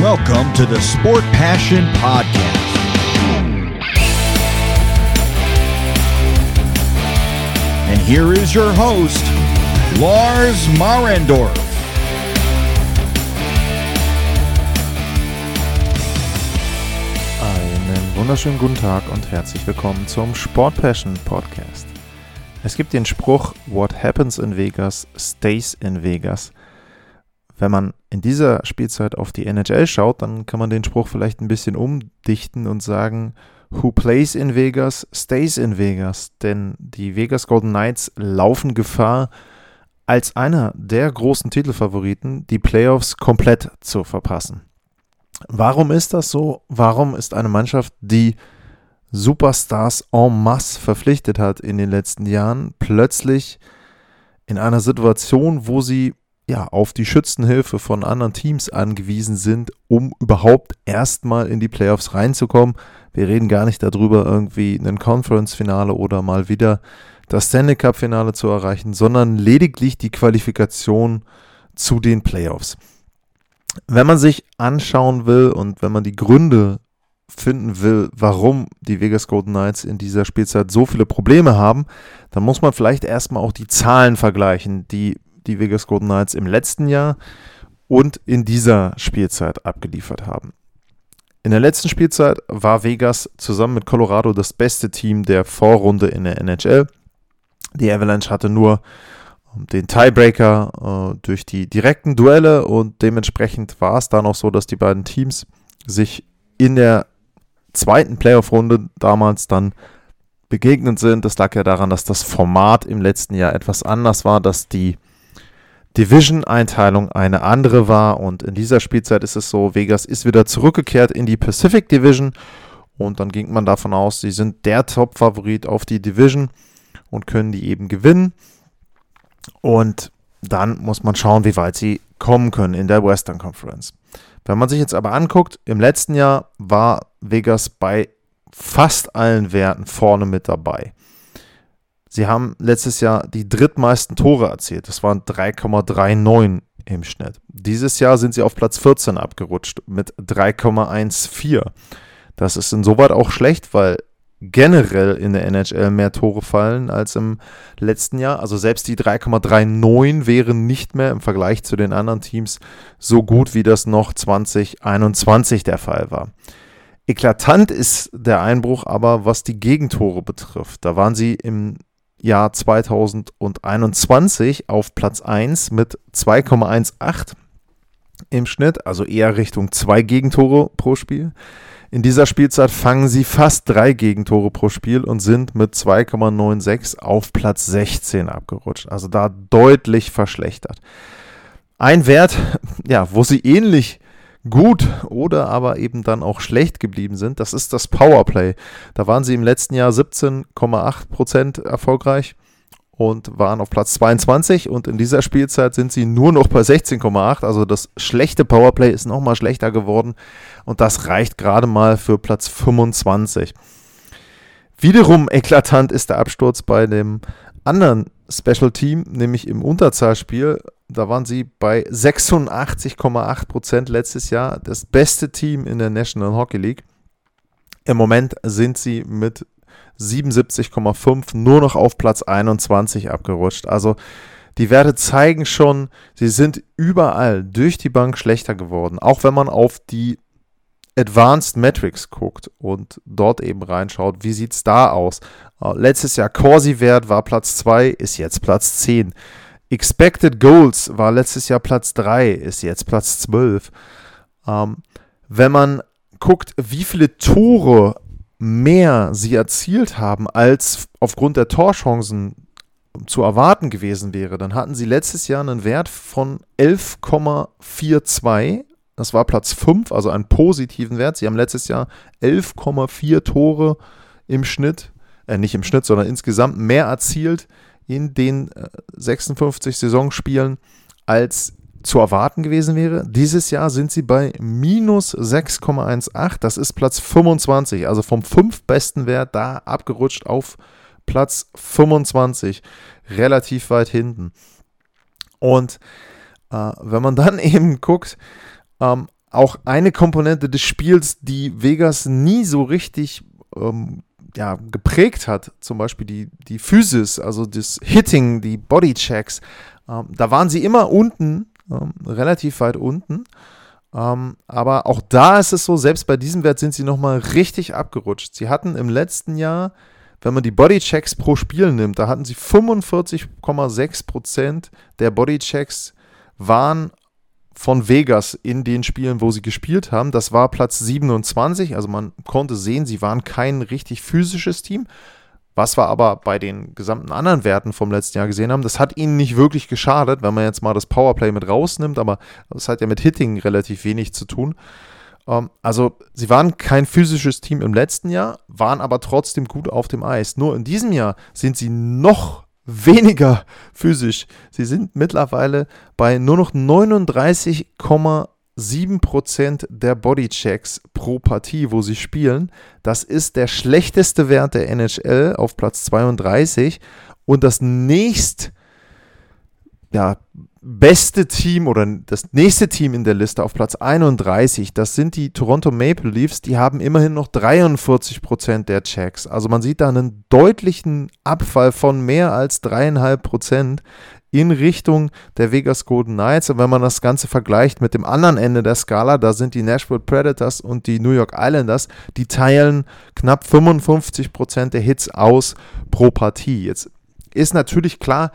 Welcome to the Sport Passion Podcast. And here is your host, Lars Marendorf. Einen wunderschönen guten Tag und herzlich willkommen zum Sport Passion Podcast. Es gibt den Spruch, what happens in Vegas, stays in Vegas. Wenn man in dieser Spielzeit auf die NHL schaut, dann kann man den Spruch vielleicht ein bisschen umdichten und sagen, who plays in Vegas, stays in Vegas. Denn die Vegas Golden Knights laufen Gefahr, als einer der großen Titelfavoriten die Playoffs komplett zu verpassen. Warum ist das so? Warum ist eine Mannschaft, die Superstars en masse verpflichtet hat in den letzten Jahren, plötzlich in einer Situation, wo sie ja auf die Schützenhilfe von anderen Teams angewiesen sind, um überhaupt erstmal in die Playoffs reinzukommen? Wir reden gar nicht darüber, irgendwie ein Conference-Finale oder mal wieder das Stanley Cup-Finale zu erreichen, sondern lediglich die Qualifikation zu den Playoffs. Wenn man sich anschauen will und wenn man die Gründe finden will, warum die Vegas Golden Knights in dieser Spielzeit so viele Probleme haben, dann muss man vielleicht erstmal auch die Zahlen vergleichen, die die Vegas Golden Knights im letzten Jahr und in dieser Spielzeit abgeliefert haben. In der letzten Spielzeit war Vegas zusammen mit Colorado das beste Team der Vorrunde in der NHL. Die Avalanche hatte nur den Tiebreaker durch die direkten Duelle und dementsprechend war es dann auch so, dass die beiden Teams sich in der zweiten Playoff-Runde damals dann begegnet sind. Das lag ja daran, dass das Format im letzten Jahr etwas anders war, dass die Division-Einteilung eine andere war und in dieser Spielzeit ist es so, Vegas ist wieder zurückgekehrt in die Pacific Division und dann ging man davon aus, sie sind der Top-Favorit auf die Division und können die eben gewinnen und dann muss man schauen, wie weit sie kommen können in der Western Conference. Wenn man sich jetzt aber anguckt, im letzten Jahr war Vegas bei fast allen Werten vorne mit dabei. Sie haben letztes Jahr die drittmeisten Tore erzielt. Das waren 3,39 im Schnitt. Dieses Jahr sind sie auf Platz 14 abgerutscht mit 3,14. Das ist insoweit auch schlecht, weil generell in der NHL mehr Tore fallen als im letzten Jahr. Also selbst die 3,39 wären nicht mehr im Vergleich zu den anderen Teams so gut, wie das noch 2021 der Fall war. Eklatant ist der Einbruch aber, was die Gegentore betrifft. Da waren sie im Jahr 2021 auf Platz 1 mit 2,18 im Schnitt, also eher Richtung 2 Gegentore pro Spiel. In dieser Spielzeit fangen sie fast 3 Gegentore pro Spiel und sind mit 2,96 auf Platz 16 abgerutscht, also da deutlich verschlechtert. Ein Wert, ja, wo sie ähnlich gut oder aber eben dann auch schlecht geblieben sind, das ist das Powerplay. Da waren sie im letzten Jahr 17,8% erfolgreich und waren auf Platz 22 und in dieser Spielzeit sind sie nur noch bei 16,8. Also das schlechte Powerplay ist nochmal schlechter geworden und das reicht gerade mal für Platz 25. Wiederum eklatant ist der Absturz bei dem anderen Special Team, nämlich im Unterzahlspiel. Da waren sie bei 86,8% letztes Jahr, das beste Team in der National Hockey League. Im Moment sind sie mit 77,5 nur noch auf Platz 21 abgerutscht. Also die Werte zeigen schon, sie sind überall durch die Bank schlechter geworden. Auch wenn man auf die Advanced Metrics guckt und dort eben reinschaut, wie sieht es da aus? Letztes Jahr Corsi-Wert war Platz 2, ist jetzt Platz 10. Expected Goals war letztes Jahr Platz 3, ist jetzt Platz 12. Wenn man guckt, wie viele Tore mehr sie erzielt haben, als aufgrund der Torchancen zu erwarten gewesen wäre, dann hatten sie letztes Jahr einen Wert von 11,42. Das war Platz 5, also einen positiven Wert. Sie haben letztes Jahr 11,4 Tore im Schnitt, nicht im Schnitt, sondern insgesamt mehr erzielt in den 56 Saisonspielen, als zu erwarten gewesen wäre. Dieses Jahr sind sie bei minus 6,18, das ist Platz 25, also vom 5. besten Wert da abgerutscht auf Platz 25, relativ weit hinten. Und wenn man dann eben guckt, auch eine Komponente des Spiels, die Vegas nie so richtig geprägt hat, zum Beispiel die Physis, also das Hitting, die Bodychecks. Da waren sie immer unten, relativ weit unten. Aber auch da ist es so, selbst bei diesem Wert sind sie nochmal richtig abgerutscht. Sie hatten im letzten Jahr, wenn man die Bodychecks pro Spiel nimmt, da hatten sie 45,6% der Bodychecks waren von Vegas in den Spielen, wo sie gespielt haben. Das war Platz 27, also man konnte sehen, sie waren kein richtig physisches Team. Was wir aber bei den gesamten anderen Werten vom letzten Jahr gesehen haben, das hat ihnen nicht wirklich geschadet, wenn man jetzt mal das Powerplay mit rausnimmt, aber das hat ja mit Hitting relativ wenig zu tun. Also sie waren kein physisches Team im letzten Jahr, waren aber trotzdem gut auf dem Eis. Nur in diesem Jahr sind sie noch weniger physisch. Sie sind mittlerweile bei nur noch 39,7% der Bodychecks pro Partie, wo sie spielen. Das ist der schlechteste Wert der NHL auf Platz 32 und das nächste Team in der Liste auf Platz 31, das sind die Toronto Maple Leafs, die haben immerhin noch 43% der Checks. Also man sieht da einen deutlichen Abfall von mehr als 3,5% in Richtung der Vegas Golden Knights. Und wenn man das Ganze vergleicht mit dem anderen Ende der Skala, da sind die Nashville Predators und die New York Islanders, die teilen knapp 55% der Hits aus pro Partie. Jetzt ist natürlich klar,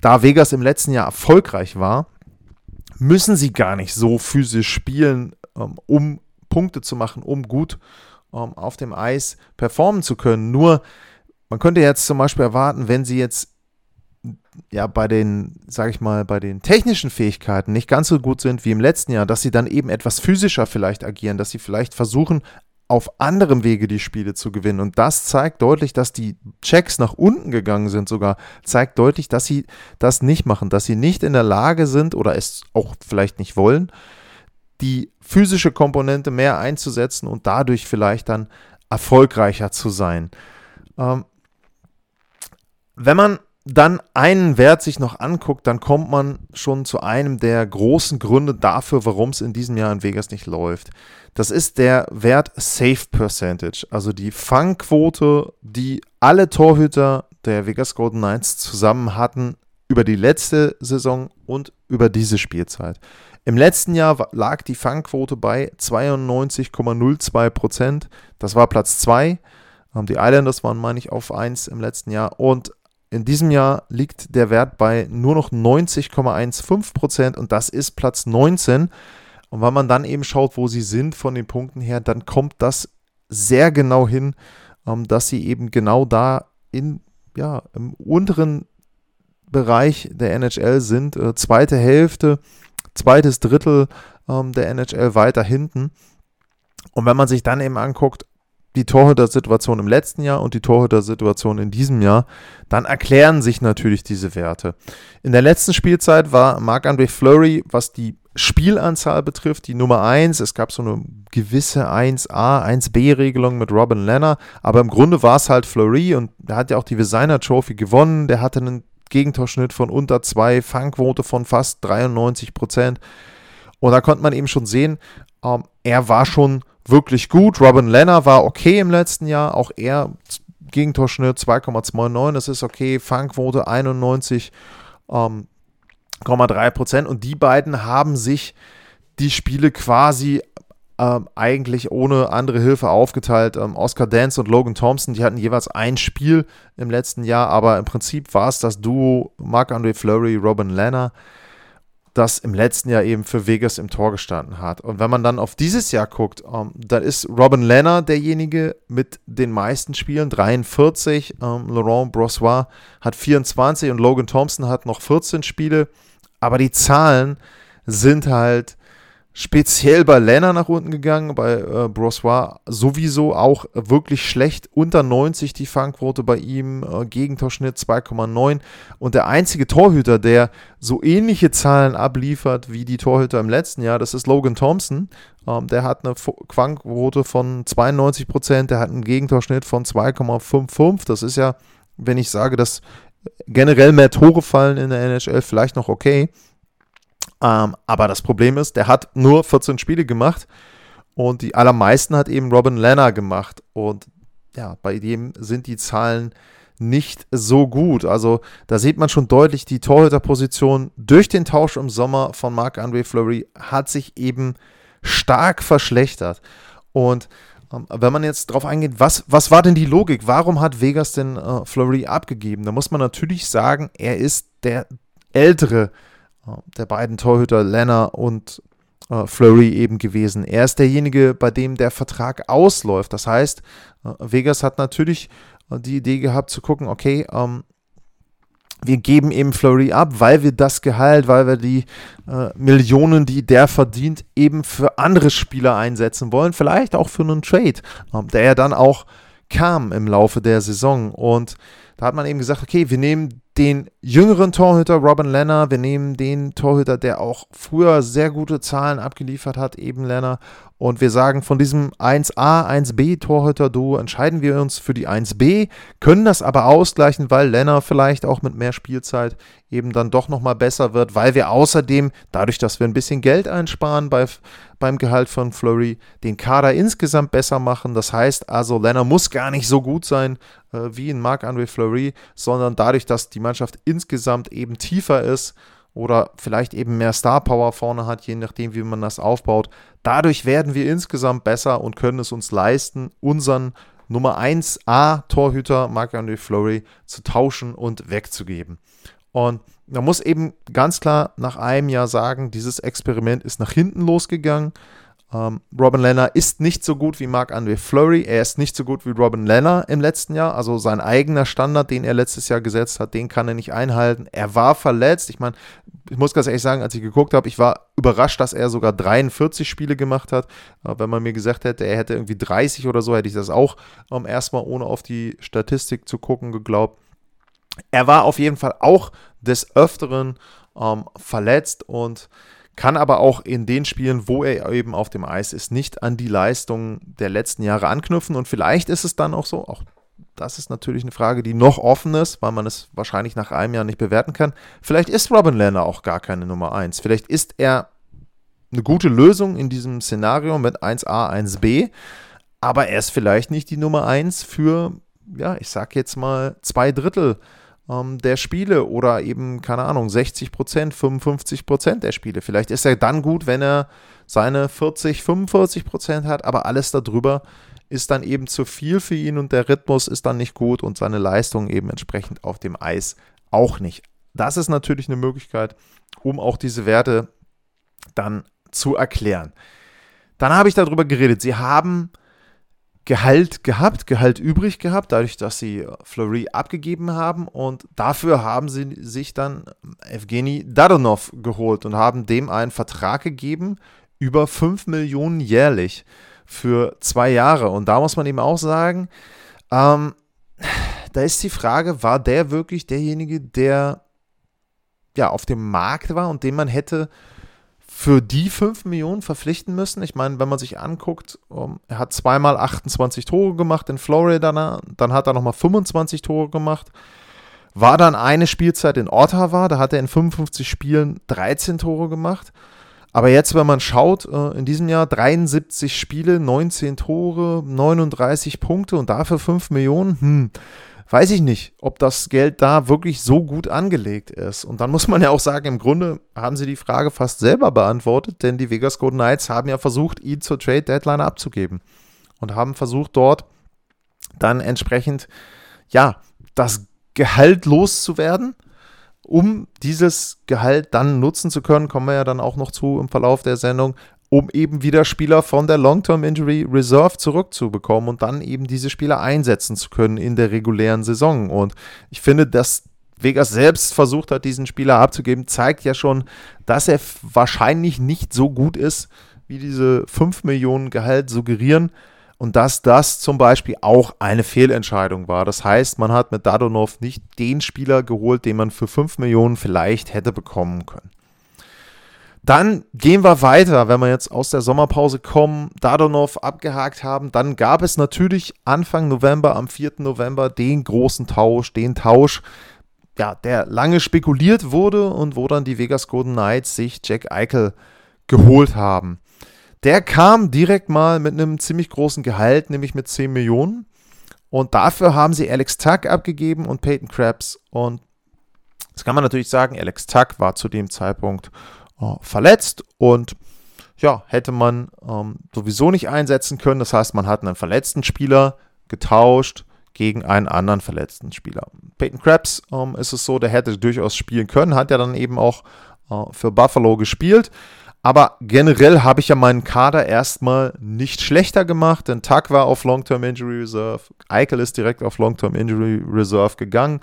da Vegas im letzten Jahr erfolgreich war, müssen sie gar nicht so physisch spielen, um Punkte zu machen, um gut auf dem Eis performen zu können. Nur, man könnte jetzt zum Beispiel erwarten, wenn sie jetzt bei den technischen Fähigkeiten nicht ganz so gut sind wie im letzten Jahr, dass sie dann eben etwas physischer vielleicht agieren, dass sie vielleicht versuchen, auf anderem Wege die Spiele zu gewinnen. Und das zeigt deutlich, dass die Checks nach unten gegangen sind sogar, zeigt deutlich, dass sie das nicht machen, dass sie nicht in der Lage sind oder es auch vielleicht nicht wollen, die physische Komponente mehr einzusetzen und dadurch vielleicht dann erfolgreicher zu sein. Wenn man dann einen Wert sich noch anguckt, dann kommt man schon zu einem der großen Gründe dafür, warum es in diesem Jahr in Vegas nicht läuft. Das ist der Wert Safe Percentage, also die Fangquote, die alle Torhüter der Vegas Golden Knights zusammen hatten über die letzte Saison und über diese Spielzeit. Im letzten Jahr lag die Fangquote bei 92,02%. Das war Platz 2. Die Islanders waren, meine ich, auf 1 im letzten Jahr. Und in diesem Jahr liegt der Wert bei nur noch 90,15% und das ist Platz 19. Und wenn man dann eben schaut, wo sie sind von den Punkten her, dann kommt das sehr genau hin, dass sie eben genau da im unteren Bereich der NHL sind. Zweite Hälfte, zweites Drittel der NHL weiter hinten. Und wenn man sich dann eben anguckt, die Torhüter-Situation im letzten Jahr und die Torhüter-Situation in diesem Jahr, dann erklären sich natürlich diese Werte. In der letzten Spielzeit war Marc-André Fleury, was die Spielanzahl betrifft, die Nummer 1. Es gab so eine gewisse 1A, 1B-Regelung mit Robin Lehner, aber im Grunde war es halt Fleury und der hat ja auch die Vezina Trophy gewonnen. Der hatte einen Gegentorschnitt von unter 2, Fangquote von fast 93%. Und da konnte man eben schon sehen, er war schon wirklich gut. Robin Lehner war okay im letzten Jahr, auch er Gegentorschnitt 2,29, das ist okay, Fangquote 91,3% und die beiden haben sich die Spiele quasi eigentlich ohne andere Hilfe aufgeteilt. Oscar Dance und Logan Thompson, die hatten jeweils ein Spiel im letzten Jahr, aber im Prinzip war es das Duo Marc-André Fleury, Robin Lehner, das im letzten Jahr eben für Vegas im Tor gestanden hat. Und wenn man dann auf dieses Jahr guckt, dann ist Robin Lehner derjenige mit den meisten Spielen, 43, Laurent Brossoit hat 24 und Logan Thompson hat noch 14 Spiele, aber die Zahlen sind halt speziell bei Lehner nach unten gegangen, bei Brossoit sowieso auch wirklich schlecht, unter 90 die Fangquote bei ihm, Gegentorschnitt 2,9 und der einzige Torhüter, der so ähnliche Zahlen abliefert wie die Torhüter im letzten Jahr, das ist Logan Thompson, der hat eine Fangquote von 92%, der hat einen Gegentorschnitt von 2,55, das ist ja, wenn ich sage, dass generell mehr Tore fallen in der NHL, vielleicht noch okay. Aber das Problem ist, der hat nur 14 Spiele gemacht und die allermeisten hat eben Robin Lehner gemacht. Und ja, bei dem sind die Zahlen nicht so gut. Also da sieht man schon deutlich, die Torhüterposition durch den Tausch im Sommer von Marc-André Fleury hat sich eben stark verschlechtert. Und wenn man jetzt drauf eingeht, was war denn die Logik? Warum hat Vegas denn Fleury abgegeben? Da muss man natürlich sagen, er ist der ältere der beiden Torhüter, Lehner und Fleury eben gewesen. Er ist derjenige, bei dem der Vertrag ausläuft. Das heißt, Vegas hat natürlich die Idee gehabt zu gucken, okay, wir geben eben Fleury ab, weil wir das Gehalt, weil wir die Millionen, die der verdient, eben für andere Spieler einsetzen wollen. Vielleicht auch für einen Trade, der ja dann auch kam im Laufe der Saison. Und da hat man eben gesagt, okay, wir nehmen den jüngeren Torhüter Robin Lehner, wir nehmen den Torhüter, der auch früher sehr gute Zahlen abgeliefert hat, eben Lehner. Und wir sagen, von diesem 1A, 1B Torhüter-Duo entscheiden wir uns für die 1B, können das aber ausgleichen, weil Lehner vielleicht auch mit mehr Spielzeit eben dann doch nochmal besser wird, weil wir außerdem, dadurch, dass wir ein bisschen Geld einsparen beim Gehalt von Fleury, den Kader insgesamt besser machen. Das heißt also, Lehner muss gar nicht so gut sein wie in Marc-André Fleury, sondern dadurch, dass die Mannschaft insgesamt eben tiefer ist, oder vielleicht eben mehr Star-Power vorne hat, je nachdem, wie man das aufbaut. Dadurch werden wir insgesamt besser und können es uns leisten, unseren Nummer 1A-Torhüter Marc-André Fleury zu tauschen und wegzugeben. Und man muss eben ganz klar nach einem Jahr sagen, dieses Experiment ist nach hinten losgegangen. Robin Lehner ist nicht so gut wie Marc-André Fleury, er ist nicht so gut wie Robin Lehner im letzten Jahr, also sein eigener Standard, den er letztes Jahr gesetzt hat, den kann er nicht einhalten. Er war verletzt, ich meine, ich muss ganz ehrlich sagen, als ich geguckt habe, ich war überrascht, dass er sogar 43 Spiele gemacht hat. Wenn man mir gesagt hätte, er hätte irgendwie 30 oder so, hätte ich das auch erstmal ohne auf die Statistik zu gucken geglaubt. Er war auf jeden Fall auch des Öfteren verletzt und kann aber auch in den Spielen, wo er eben auf dem Eis ist, nicht an die Leistungen der letzten Jahre anknüpfen. Und vielleicht ist es dann auch so, auch das ist natürlich eine Frage, die noch offen ist, weil man es wahrscheinlich nach einem Jahr nicht bewerten kann. Vielleicht ist Robin Lehner auch gar keine Nummer 1. Vielleicht ist er eine gute Lösung in diesem Szenario mit 1A, 1B, aber er ist vielleicht nicht die Nummer 1 für, ja, ich sag jetzt mal 2/3 der Spiele oder eben, keine Ahnung, 60%, 55% der Spiele. Vielleicht ist er dann gut, wenn er seine 40, 45% hat, aber alles darüber ist dann eben zu viel für ihn und der Rhythmus ist dann nicht gut und seine Leistung eben entsprechend auf dem Eis auch nicht. Das ist natürlich eine Möglichkeit, um auch diese Werte dann zu erklären. Dann habe ich darüber geredet. Sie haben Gehalt übrig gehabt, dadurch, dass sie Fleury abgegeben haben, und dafür haben sie sich dann Evgeni Dadonov geholt und haben dem einen Vertrag gegeben über 5 Millionen jährlich für 2 Jahre. Und da muss man eben auch sagen, da ist die Frage, war der wirklich derjenige, der ja auf dem Markt war und den man hätte für die 5 Millionen verpflichten müssen? Ich meine, wenn man sich anguckt, er hat zweimal 28 Tore gemacht in Florida, dann hat er nochmal 25 Tore gemacht, war dann eine Spielzeit in Ottawa, da hat er in 55 Spielen 13 Tore gemacht. Aber jetzt, wenn man schaut, in diesem Jahr 73 Spiele, 19 Tore, 39 Punkte und dafür 5 Millionen, weiß ich nicht, ob das Geld da wirklich so gut angelegt ist. Und dann muss man ja auch sagen, im Grunde haben sie die Frage fast selber beantwortet, denn die Vegas Golden Knights haben ja versucht, ihn zur Trade-Deadline abzugeben und haben versucht, dort dann entsprechend, ja, das Gehalt loszuwerden, um dieses Gehalt dann nutzen zu können, kommen wir ja dann auch noch zu im Verlauf der Sendung, um eben wieder Spieler von der Long-Term Injury Reserve zurückzubekommen und dann eben diese Spieler einsetzen zu können in der regulären Saison. Und ich finde, dass Vegas selbst versucht hat, diesen Spieler abzugeben, zeigt ja schon, dass er wahrscheinlich nicht so gut ist, wie diese 5 Millionen Gehalt suggerieren und dass das zum Beispiel auch eine Fehlentscheidung war. Das heißt, man hat mit Dadonov nicht den Spieler geholt, den man für 5 Millionen vielleicht hätte bekommen können. Dann gehen wir weiter, wenn wir jetzt aus der Sommerpause kommen, Dadonov abgehakt haben, dann gab es natürlich Anfang November, am 4. November, den großen Tausch, ja, der lange spekuliert wurde und wo dann die Vegas Golden Knights sich Jack Eichel geholt haben. Der kam direkt mal mit einem ziemlich großen Gehalt, nämlich mit 10 Millionen. Und dafür haben sie Alex Tuch abgegeben und Peyton Krebs. Und das kann man natürlich sagen, Alex Tuch war zu dem Zeitpunkt verletzt und ja, hätte man sowieso nicht einsetzen können. Das heißt, man hat einen verletzten Spieler getauscht gegen einen anderen verletzten Spieler. Peyton Krebs ist es so, der hätte durchaus spielen können, hat ja dann eben auch für Buffalo gespielt. Aber generell habe ich ja meinen Kader erstmal nicht schlechter gemacht, denn Tuch war auf Long-Term Injury Reserve, Eichel ist direkt auf Long-Term Injury Reserve gegangen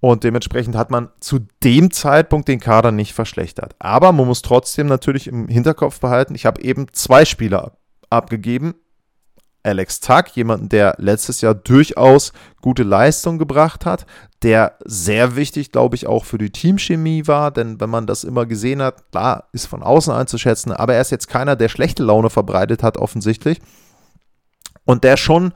und dementsprechend hat man zu dem Zeitpunkt den Kader nicht verschlechtert. Aber man muss trotzdem natürlich im Hinterkopf behalten, ich habe eben 2 Spieler abgegeben. Alex Tuch, jemanden, der letztes Jahr durchaus gute Leistung gebracht hat, der sehr wichtig, glaube ich, auch für die Teamchemie war, denn wenn man das immer gesehen hat, klar, ist von außen einzuschätzen, aber er ist jetzt keiner, der schlechte Laune verbreitet hat, offensichtlich, und der schon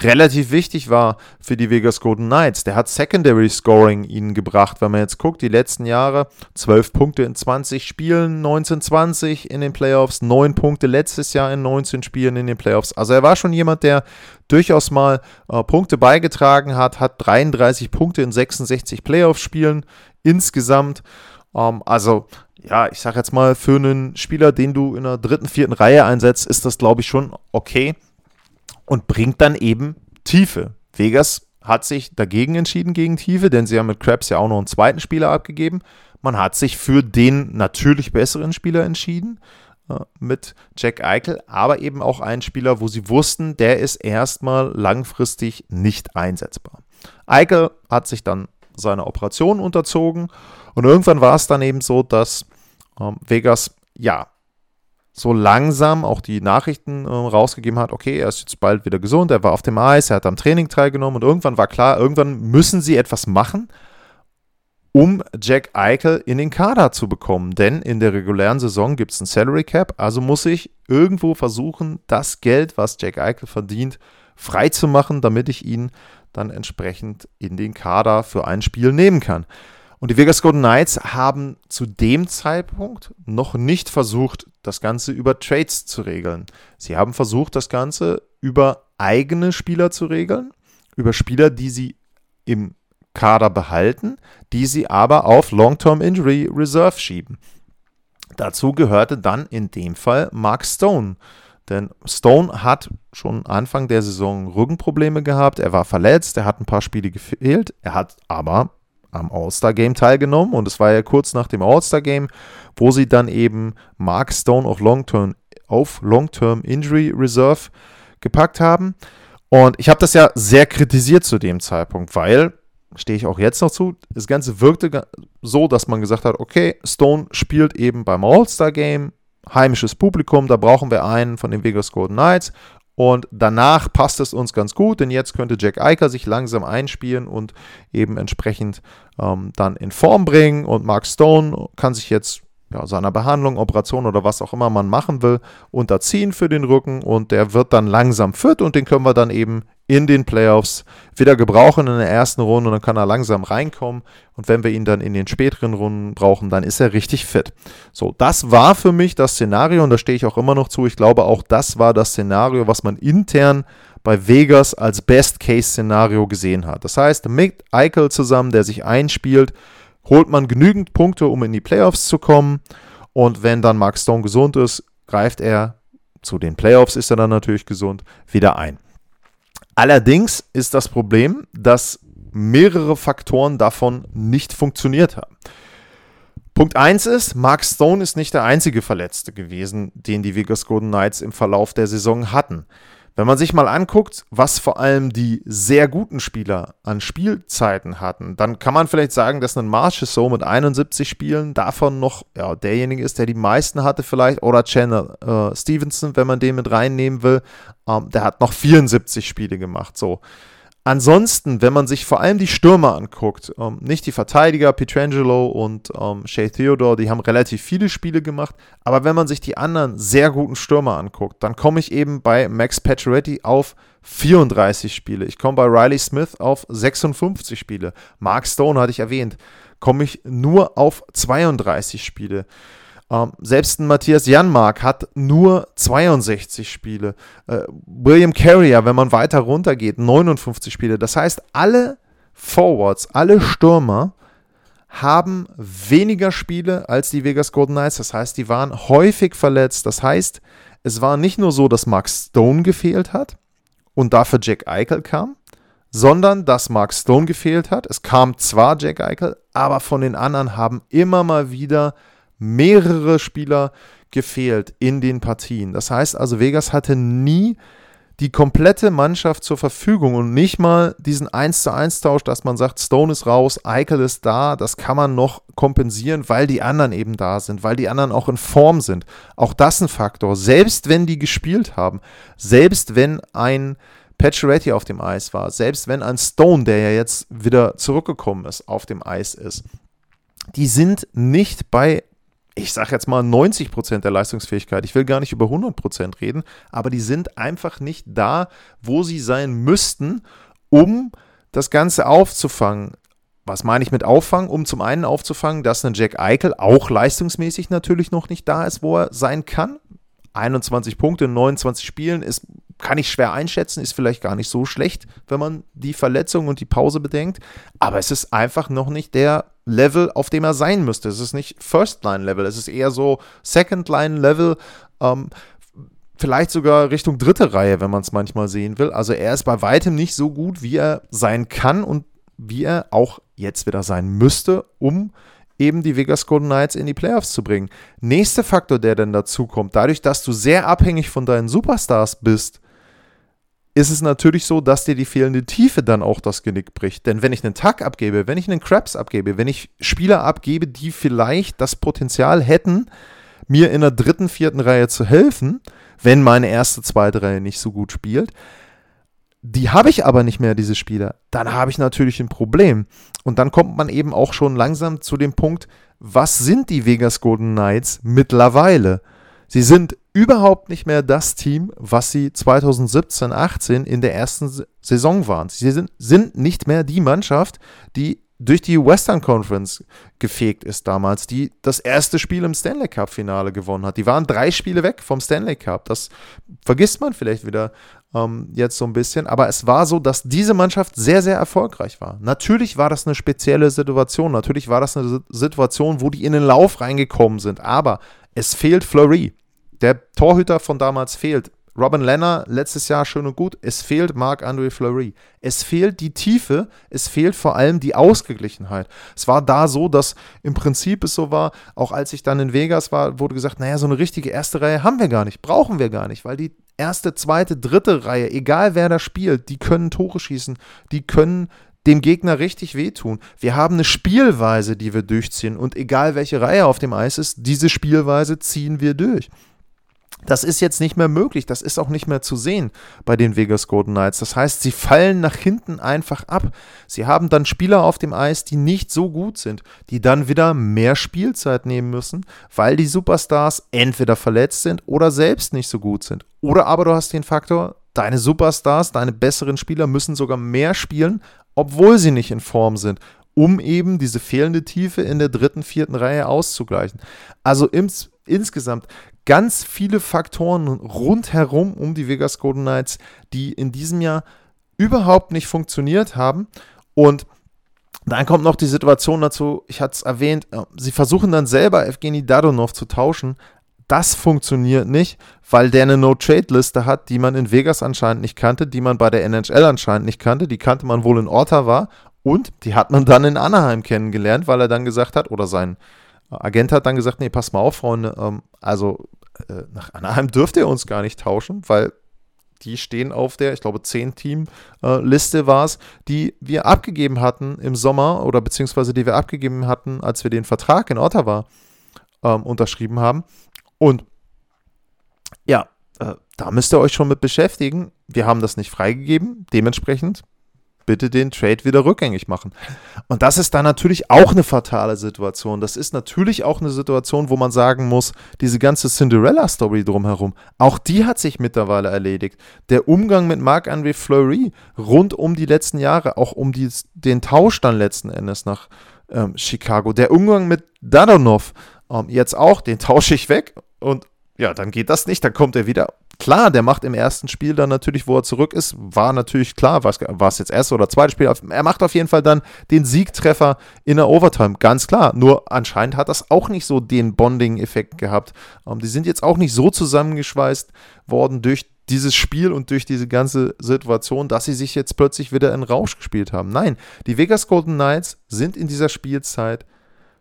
relativ wichtig war für die Vegas Golden Knights. Der hat Secondary Scoring ihnen gebracht, wenn man jetzt guckt, die letzten Jahre, 12 Punkte in 20 Spielen, 19/20 in den Playoffs, 9 Punkte letztes Jahr in 19 Spielen in den Playoffs. Also er war schon jemand, der durchaus mal Punkte beigetragen hat, hat 33 Punkte in 66 Playoff-Spielen insgesamt. Also ja, ich sag jetzt mal, für einen Spieler, den du in der 3., 4. Reihe einsetzt, ist das, glaube ich, schon okay. Und bringt dann eben Tiefe. Vegas hat sich dagegen entschieden gegen Tiefe, denn sie haben mit Krebs ja auch noch einen zweiten Spieler abgegeben. Man hat sich für den natürlich besseren Spieler entschieden mit Jack Eichel, aber eben auch einen Spieler, wo sie wussten, der ist erstmal langfristig nicht einsetzbar. Eichel hat sich dann seiner Operation unterzogen und irgendwann war es dann eben so, dass Vegas, ja, so langsam auch die Nachrichten rausgegeben hat, okay, er ist jetzt bald wieder gesund, er war auf dem Eis, er hat am Training teilgenommen und irgendwann war klar, irgendwann müssen sie etwas machen, um Jack Eichel in den Kader zu bekommen, denn in der regulären Saison gibt es einen Salary Cap, also muss ich irgendwo versuchen, das Geld, was Jack Eichel verdient, freizumachen, damit ich ihn dann entsprechend in den Kader für ein Spiel nehmen kann. Und die Vegas Golden Knights haben zu dem Zeitpunkt noch nicht versucht, das Ganze über Trades zu regeln. Sie haben versucht, das Ganze über eigene Spieler zu regeln, über Spieler, die sie im Kader behalten, die sie aber auf Long-Term Injury Reserve schieben. Dazu gehörte dann in dem Fall Mark Stone. Denn Stone hat schon Anfang der Saison Rückenprobleme gehabt, er war verletzt, er hat ein paar Spiele gefehlt, er hat aber am All-Star-Game teilgenommen und es war ja kurz nach dem All-Star-Game, wo sie dann eben Mark Stone auf Long-Term Injury Reserve gepackt haben. Und ich habe das ja sehr kritisiert zu dem Zeitpunkt, weil, stehe ich auch jetzt noch zu, das Ganze wirkte so, dass man gesagt hat, okay, Stone spielt eben beim All-Star-Game, heimisches Publikum, da brauchen wir einen von den Vegas Golden Knights. Und danach passt es uns ganz gut, denn jetzt könnte Jack Eichel sich langsam einspielen und eben entsprechend dann in Form bringen. Und Mark Stone kann sich jetzt seiner Behandlung, Operation oder was auch immer man machen will, unterziehen für den Rücken. Und der wird dann langsam fit und den können wir dann eben in den Playoffs wieder gebrauchen in der ersten Runde. Und dann kann er langsam reinkommen. Und wenn wir ihn dann in den späteren Runden brauchen, dann ist er richtig fit. So, das war für mich das Szenario und da stehe ich auch immer noch zu. Ich glaube, auch das war das Szenario, was man intern bei Vegas als Best-Case-Szenario gesehen hat. Das heißt, mit Eichel zusammen, der sich einspielt, holt man genügend Punkte, um in die Playoffs zu kommen. Und wenn dann Mark Stone gesund ist, greift er, zu den Playoffs ist er dann natürlich gesund, wieder ein. Allerdings ist das Problem, dass mehrere Faktoren davon nicht funktioniert haben. Punkt 1 ist, Mark Stone ist nicht der einzige Verletzte gewesen, den die Vegas Golden Knights im Verlauf der Saison hatten. Wenn man sich mal anguckt, was vor allem die sehr guten Spieler an Spielzeiten hatten, dann kann man vielleicht sagen, dass ein Marchessault mit 71 Spielen davon noch derjenige ist, der die meisten hatte vielleicht, oder Chandler Stevenson, wenn man den mit reinnehmen will, der hat noch 74 Spiele gemacht, so. Ansonsten, wenn man sich vor allem die Stürmer anguckt, nicht die Verteidiger, Pietrangelo und Shea Theodore, die haben relativ viele Spiele gemacht, aber wenn man sich die anderen sehr guten Stürmer anguckt, dann komme ich eben bei Max Pacioretty auf 34 Spiele, ich komme bei Riley Smith auf 56 Spiele, Mark Stone hatte ich erwähnt, komme ich nur auf 32 Spiele. Selbst ein Matthias Janmark hat nur 62 Spiele. William Carrier, wenn man weiter runtergeht, 59 Spiele. Das heißt, alle Forwards, alle Stürmer haben weniger Spiele als die Vegas Golden Knights. Das heißt, die waren häufig verletzt. Das heißt, es war nicht nur so, dass Mark Stone gefehlt hat und dafür Jack Eichel kam, sondern dass Mark Stone gefehlt hat. Es kam zwar Jack Eichel, aber von den anderen haben immer mal wieder mehrere Spieler gefehlt in den Partien. Das heißt also, Vegas hatte nie die komplette Mannschaft zur Verfügung und nicht mal diesen 1-zu-1-Tausch, dass man sagt, Stone ist raus, Eichel ist da, das kann man noch kompensieren, weil die anderen eben da sind, weil die anderen auch in Form sind. Auch das ein Faktor. Selbst wenn die gespielt haben, selbst wenn ein Pacioretty auf dem Eis war, selbst wenn ein Stone, der ja jetzt wieder zurückgekommen ist, auf dem Eis ist, die sind nicht bei, ich sage jetzt mal 90% der Leistungsfähigkeit, ich will gar nicht über 100% reden, aber die sind einfach nicht da, wo sie sein müssten, um das Ganze aufzufangen. Was meine ich mit auffangen? Um zum einen aufzufangen, dass ein Jack Eichel auch leistungsmäßig natürlich noch nicht da ist, wo er sein kann. 21 Punkte in 29 Spielen ist, kann ich schwer einschätzen, ist vielleicht gar nicht so schlecht, wenn man die Verletzung und die Pause bedenkt, aber es ist einfach noch nicht der Level, auf dem er sein müsste. Es ist nicht First-Line-Level, es ist eher so Second-Line-Level, vielleicht sogar Richtung dritte Reihe, wenn man es manchmal sehen will. Also er ist bei weitem nicht so gut, wie er sein kann und wie er auch jetzt wieder sein müsste, um eben die Vegas Golden Knights in die Playoffs zu bringen. Nächster Faktor, der dann dazu kommt, dadurch, dass du sehr abhängig von deinen Superstars bist, ist es natürlich so, dass dir die fehlende Tiefe dann auch das Genick bricht. Denn wenn ich einen Tuch abgebe, wenn ich einen Krebs abgebe, wenn ich Spieler abgebe, die vielleicht das Potenzial hätten, mir in der dritten, vierten Reihe zu helfen, wenn meine erste, zweite Reihe nicht so gut spielt, die habe ich aber nicht mehr, diese Spieler, dann habe ich natürlich ein Problem. Und dann kommt man eben auch schon langsam zu dem Punkt, was sind die Vegas Golden Knights mittlerweile? Sie sind überhaupt nicht mehr das Team, was sie 2017/18 in der ersten Saison waren. Sie sind nicht mehr die Mannschaft, die durch die Western Conference gefegt ist damals, die das erste Spiel im Stanley Cup Finale gewonnen hat. Die waren 3 Spiele weg vom Stanley Cup. Das vergisst man vielleicht wieder jetzt so ein bisschen, aber es war so, dass diese Mannschaft sehr, sehr erfolgreich war. Natürlich war das eine spezielle Situation, natürlich war das eine Situation, wo die in den Lauf reingekommen sind, aber es fehlt Fleury. Der Torhüter von damals fehlt. Robin Lehner, letztes Jahr schön und gut, es fehlt Marc-André Fleury. Es fehlt die Tiefe, es fehlt vor allem die Ausgeglichenheit. Es war da so, dass im Prinzip es so war, auch als ich dann in Vegas war, wurde gesagt, naja, so eine richtige erste Reihe haben wir gar nicht, brauchen wir gar nicht, weil die erste, zweite, dritte Reihe, egal wer da spielt, die können Tore schießen, die können dem Gegner richtig wehtun. Wir haben eine Spielweise, die wir durchziehen und egal welche Reihe auf dem Eis ist, diese Spielweise ziehen wir durch. Das ist jetzt nicht mehr möglich, das ist auch nicht mehr zu sehen bei den Vegas Golden Knights. Das heißt, sie fallen nach hinten einfach ab. Sie haben dann Spieler auf dem Eis, die nicht so gut sind, die dann wieder mehr Spielzeit nehmen müssen, weil die Superstars entweder verletzt sind oder selbst nicht so gut sind. Oder aber du hast den Faktor, deine Superstars, deine besseren Spieler müssen sogar mehr spielen, obwohl sie nicht in Form sind, um eben diese fehlende Tiefe in der dritten, vierten Reihe auszugleichen. Also insgesamt ganz viele Faktoren rundherum um die Vegas Golden Knights, die in diesem Jahr überhaupt nicht funktioniert haben. Und dann kommt noch die Situation dazu, ich hatte es erwähnt, sie versuchen dann selber Evgeni Dadonov zu tauschen. Das funktioniert nicht, weil der eine No-Trade-Liste hat, die man in Vegas anscheinend nicht kannte, die man bei der NHL anscheinend nicht kannte, die kannte man wohl in Ottawa und die hat man dann in Anaheim kennengelernt, weil er dann gesagt hat, oder sein Agent hat dann gesagt, nee, pass mal auf, Freunde, nach Anaheim dürft ihr uns gar nicht tauschen, weil die stehen auf der, ich glaube, 10-Team-Liste war es, die wir abgegeben hatten im Sommer oder beziehungsweise die wir abgegeben hatten, als wir den Vertrag in Ottawa unterschrieben haben. Und ja, da müsst ihr euch schon mit beschäftigen. Wir haben das nicht freigegeben, dementsprechend bitte den Trade wieder rückgängig machen. Und das ist dann natürlich auch eine fatale Situation. Das ist natürlich auch eine Situation, wo man sagen muss, diese ganze Cinderella-Story drumherum, auch die hat sich mittlerweile erledigt. Der Umgang mit Marc-André Fleury rund um die letzten Jahre, auch um den Tausch dann letzten Endes nach Chicago, der Umgang mit Dadonov, jetzt auch, den tausche ich weg und ja, dann geht das nicht, dann kommt er wieder. Klar, der macht im ersten Spiel dann natürlich, wo er zurück ist, war natürlich klar, war es jetzt erste oder zweites Spiel, er macht auf jeden Fall dann den Siegtreffer in der Overtime, ganz klar. Nur anscheinend hat das auch nicht so den Bonding-Effekt gehabt. Die sind jetzt auch nicht so zusammengeschweißt worden durch dieses Spiel und durch diese ganze Situation, dass sie sich jetzt plötzlich wieder in Rausch gespielt haben. Nein, die Vegas Golden Knights sind in dieser Spielzeit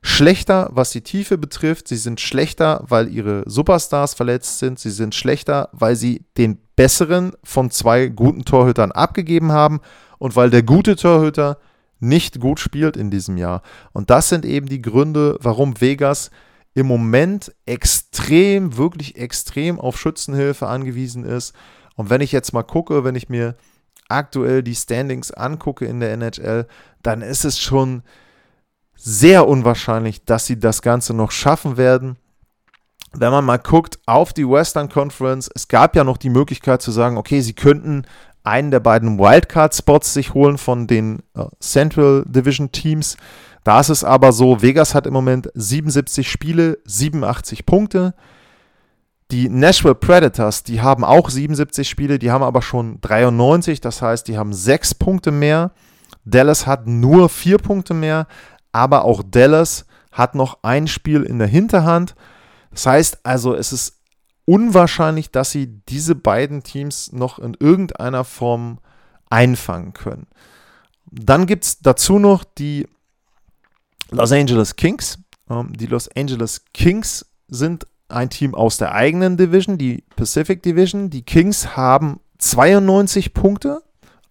schlechter, was die Tiefe betrifft. Sie sind schlechter, weil ihre Superstars verletzt sind. Sie sind schlechter, weil sie den besseren von zwei guten Torhütern abgegeben haben und weil der gute Torhüter nicht gut spielt in diesem Jahr. Und das sind eben die Gründe, warum Vegas im Moment extrem, wirklich extrem auf Schützenhilfe angewiesen ist. Und wenn ich jetzt mal gucke, wenn ich mir aktuell die Standings angucke in der NHL, dann ist es schon sehr unwahrscheinlich, dass sie das Ganze noch schaffen werden. Wenn man mal guckt auf die Western Conference, es gab ja noch die Möglichkeit zu sagen, okay, sie könnten einen der beiden Wildcard-Spots sich holen von den Central Division Teams. Da ist es aber so, Vegas hat im Moment 77 Spiele, 87 Punkte. Die Nashville Predators, die haben auch 77 Spiele, die haben aber schon 93, das heißt, die haben 6 Punkte mehr. Dallas hat nur 4 Punkte mehr, aber auch Dallas hat noch ein Spiel in der Hinterhand. Das heißt also, es ist unwahrscheinlich, dass sie diese beiden Teams noch in irgendeiner Form einfangen können. Dann gibt es dazu noch die Los Angeles Kings. Die Los Angeles Kings sind ein Team aus der eigenen Division, die Pacific Division. Die Kings haben 92 Punkte,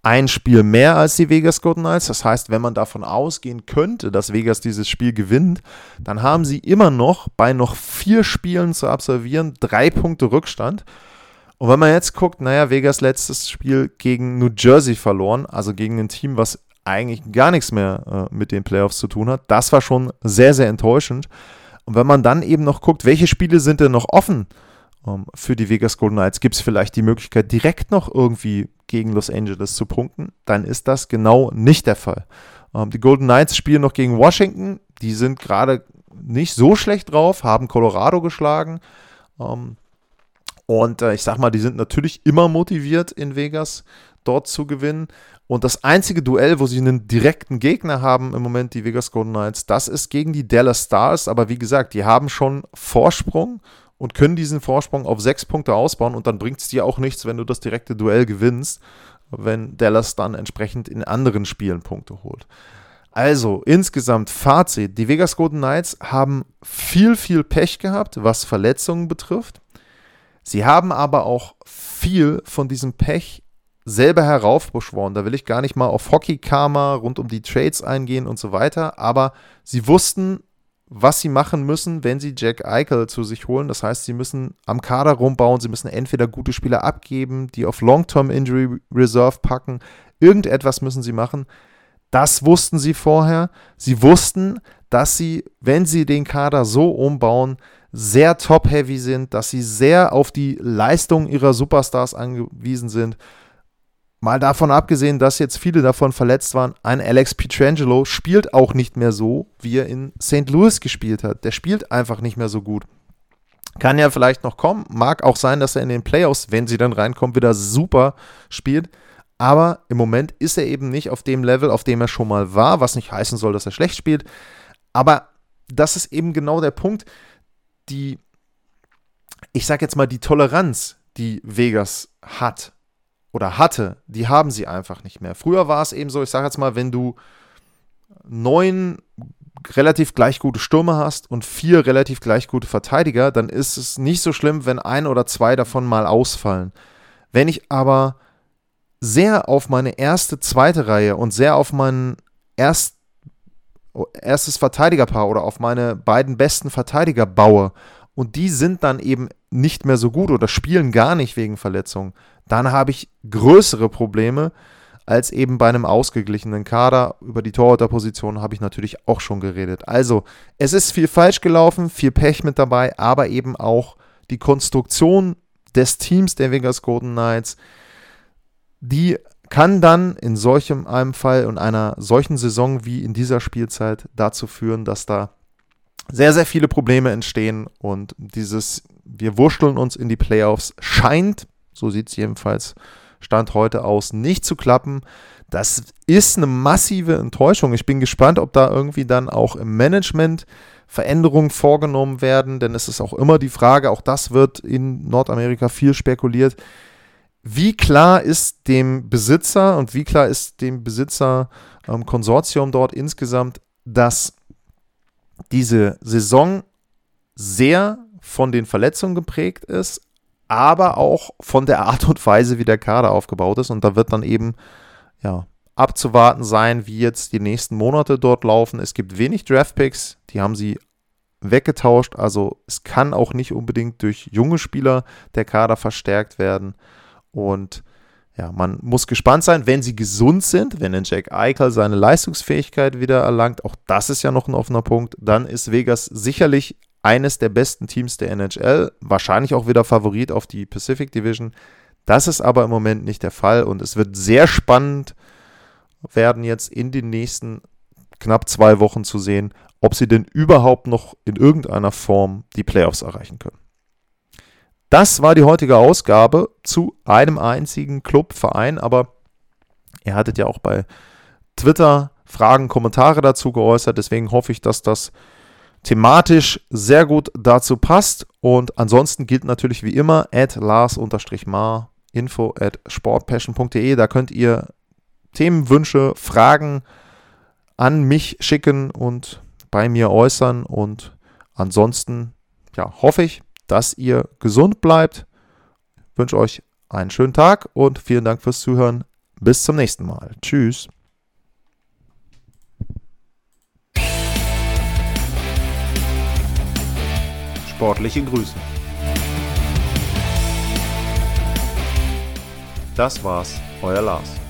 ein Spiel mehr als die Vegas Golden Knights. Das heißt, wenn man davon ausgehen könnte, dass Vegas dieses Spiel gewinnt, dann haben sie immer noch bei noch 4 Spielen zu absolvieren 3 Punkte Rückstand. Und wenn man jetzt guckt, naja, Vegas letztes Spiel gegen New Jersey verloren, also gegen ein Team, was eigentlich gar nichts mehr mit den Playoffs zu tun hat. Das war schon sehr, sehr enttäuschend. Und wenn man dann eben noch guckt, welche Spiele sind denn noch offen für die Vegas Golden Knights? Gibt es vielleicht die Möglichkeit, direkt noch irgendwie gegen Los Angeles zu punkten? Dann ist das genau nicht der Fall. Die Golden Knights spielen noch gegen Washington. Die sind gerade nicht so schlecht drauf, haben Colorado geschlagen. Und ich sag mal, die sind natürlich immer motiviert in Vegas, dort zu gewinnen. Und das einzige Duell, wo sie einen direkten Gegner haben im Moment, die Vegas Golden Knights, das ist gegen die Dallas Stars. Aber wie gesagt, die haben schon Vorsprung und können diesen Vorsprung auf 6 Punkte ausbauen. Und dann bringt es dir auch nichts, wenn du das direkte Duell gewinnst, wenn Dallas dann entsprechend in anderen Spielen Punkte holt. Also insgesamt Fazit, die Vegas Golden Knights haben viel, viel Pech gehabt, was Verletzungen betrifft. Sie haben aber auch viel von diesem Pech selber heraufbeschworen. Da will ich gar nicht mal auf Hockey-Karma rund um die Trades eingehen und so weiter, aber sie wussten, was sie machen müssen, wenn sie Jack Eichel zu sich holen. Das heißt, sie müssen am Kader rumbauen, sie müssen entweder gute Spieler abgeben, die auf Long-Term Injury Reserve packen, irgendetwas müssen sie machen. Das wussten sie vorher. Sie wussten, dass sie, wenn sie den Kader so umbauen, sehr top-heavy sind, dass sie sehr auf die Leistung ihrer Superstars angewiesen sind. Mal davon abgesehen, dass jetzt viele davon verletzt waren, ein Alex Pietrangelo spielt auch nicht mehr so, wie er in St. Louis gespielt hat. Der spielt einfach nicht mehr so gut. Kann ja vielleicht noch kommen, mag auch sein, dass er in den Playoffs, wenn sie dann reinkommt, wieder super spielt. Aber im Moment ist er eben nicht auf dem Level, auf dem er schon mal war, was nicht heißen soll, dass er schlecht spielt. Aber das ist eben genau der Punkt, die Toleranz, die Vegas hat, oder hatte, die haben sie einfach nicht mehr. Früher war es eben so, ich sage jetzt mal, wenn du 9 relativ gleich gute Stürmer hast und 4 relativ gleich gute Verteidiger, dann ist es nicht so schlimm, wenn 1 oder 2 davon mal ausfallen. Wenn ich aber sehr auf meine erste, zweite Reihe und sehr auf mein erstes Verteidigerpaar oder auf meine beiden besten Verteidiger baue und die sind dann eben nicht mehr so gut oder spielen gar nicht wegen Verletzungen, dann habe ich größere Probleme, als eben bei einem ausgeglichenen Kader. Über die Torhüterposition habe ich natürlich auch schon geredet. Also, es ist viel falsch gelaufen, viel Pech mit dabei, aber eben auch die Konstruktion des Teams der Vegas Golden Knights, die kann dann in solchem einem Fall und einer solchen Saison wie in dieser Spielzeit dazu führen, dass da sehr, sehr viele Probleme entstehen und dieses wir wurschteln uns in die Playoffs scheint, so sieht es jedenfalls Stand heute aus, nicht zu klappen. Das ist eine massive Enttäuschung. Ich bin gespannt, ob da irgendwie dann auch im Management Veränderungen vorgenommen werden, denn es ist auch immer die Frage, auch das wird in Nordamerika viel spekuliert, wie klar ist dem Besitzer und wie klar ist dem Besitzer-Konsortium dort insgesamt, dass diese Saison sehr von den Verletzungen geprägt ist, aber auch von der Art und Weise, wie der Kader aufgebaut ist. Und da wird dann eben abzuwarten sein, wie jetzt die nächsten Monate dort laufen. Es gibt wenig Draftpicks, die haben sie weggetauscht. Also es kann auch nicht unbedingt durch junge Spieler der Kader verstärkt werden. Und ja, man muss gespannt sein, wenn sie gesund sind, wenn ein Jack Eichel seine Leistungsfähigkeit wieder erlangt, auch das ist ja noch ein offener Punkt, dann ist Vegas sicherlich eines der besten Teams der NHL, wahrscheinlich auch wieder Favorit auf die Pacific Division. Das ist aber im Moment nicht der Fall und es wird sehr spannend werden jetzt in den nächsten knapp 2 Wochen zu sehen, ob sie denn überhaupt noch in irgendeiner Form die Playoffs erreichen können. Das war die heutige Ausgabe zu einem einzigen Clubverein, aber ihr hattet ja auch bei Twitter Fragen, Kommentare dazu geäußert, deswegen hoffe ich, dass das thematisch sehr gut dazu passt und ansonsten gilt natürlich wie immer @lars_mar, info@sportpassion.de, da könnt ihr Themenwünsche, Fragen an mich schicken und bei mir äußern und ansonsten hoffe ich, dass ihr gesund bleibt. Ich wünsche euch einen schönen Tag und vielen Dank fürs Zuhören. Bis zum nächsten Mal. Tschüss. Sportliche Grüße. Das war's, euer Lars.